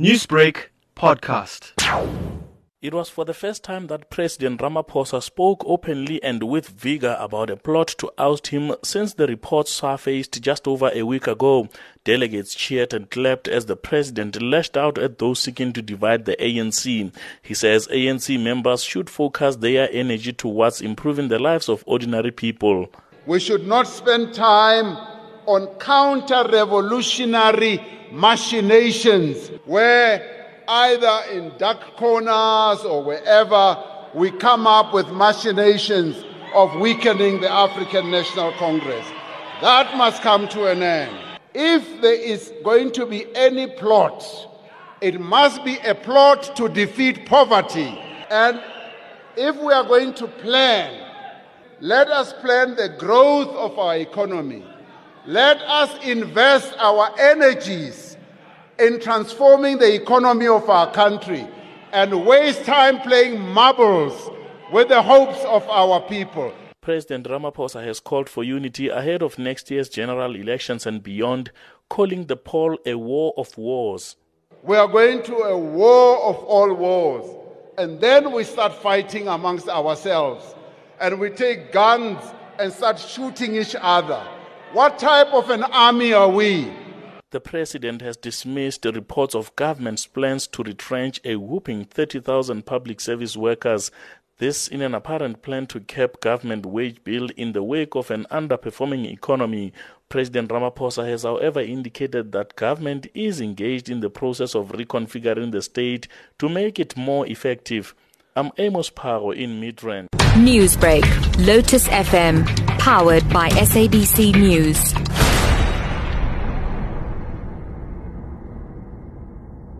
Newsbreak podcast. It was for the first time that President Ramaphosa spoke openly and with vigor about a plot to oust him since the report surfaced just over a week ago. Delegates cheered and clapped as the president lashed out at those seeking to divide the ANC. He says ANC members should focus their energy towards improving the lives of ordinary people. We should not spend time on counter-revolutionary machinations where either in dark corners or wherever we come up with machinations of weakening the African National Congress. That must come to an end. If there is going to be any plot, it must be a plot to defeat poverty. And if we are going to plan, let us plan the growth of our economy. Let us invest our energies in transforming the economy of our country and waste time playing marbles with the hopes of our people. President Ramaphosa has called for unity ahead of next year's general elections and beyond, calling the poll a war of wars. We are going to a war of all wars, and then we start fighting amongst ourselves, and we take guns and start shooting each other. What type of an army are we? The president has dismissed the reports of government's plans to retrench a whopping 30,000 public service workers. This in an apparent plan to cap government wage bill in the wake of an underperforming economy. President Ramaphosa has, however, indicated that government is engaged in the process of reconfiguring the state to make it more effective. I'm Amos Paro in Midrand. Newsbreak, Lotus FM, powered by SABC News.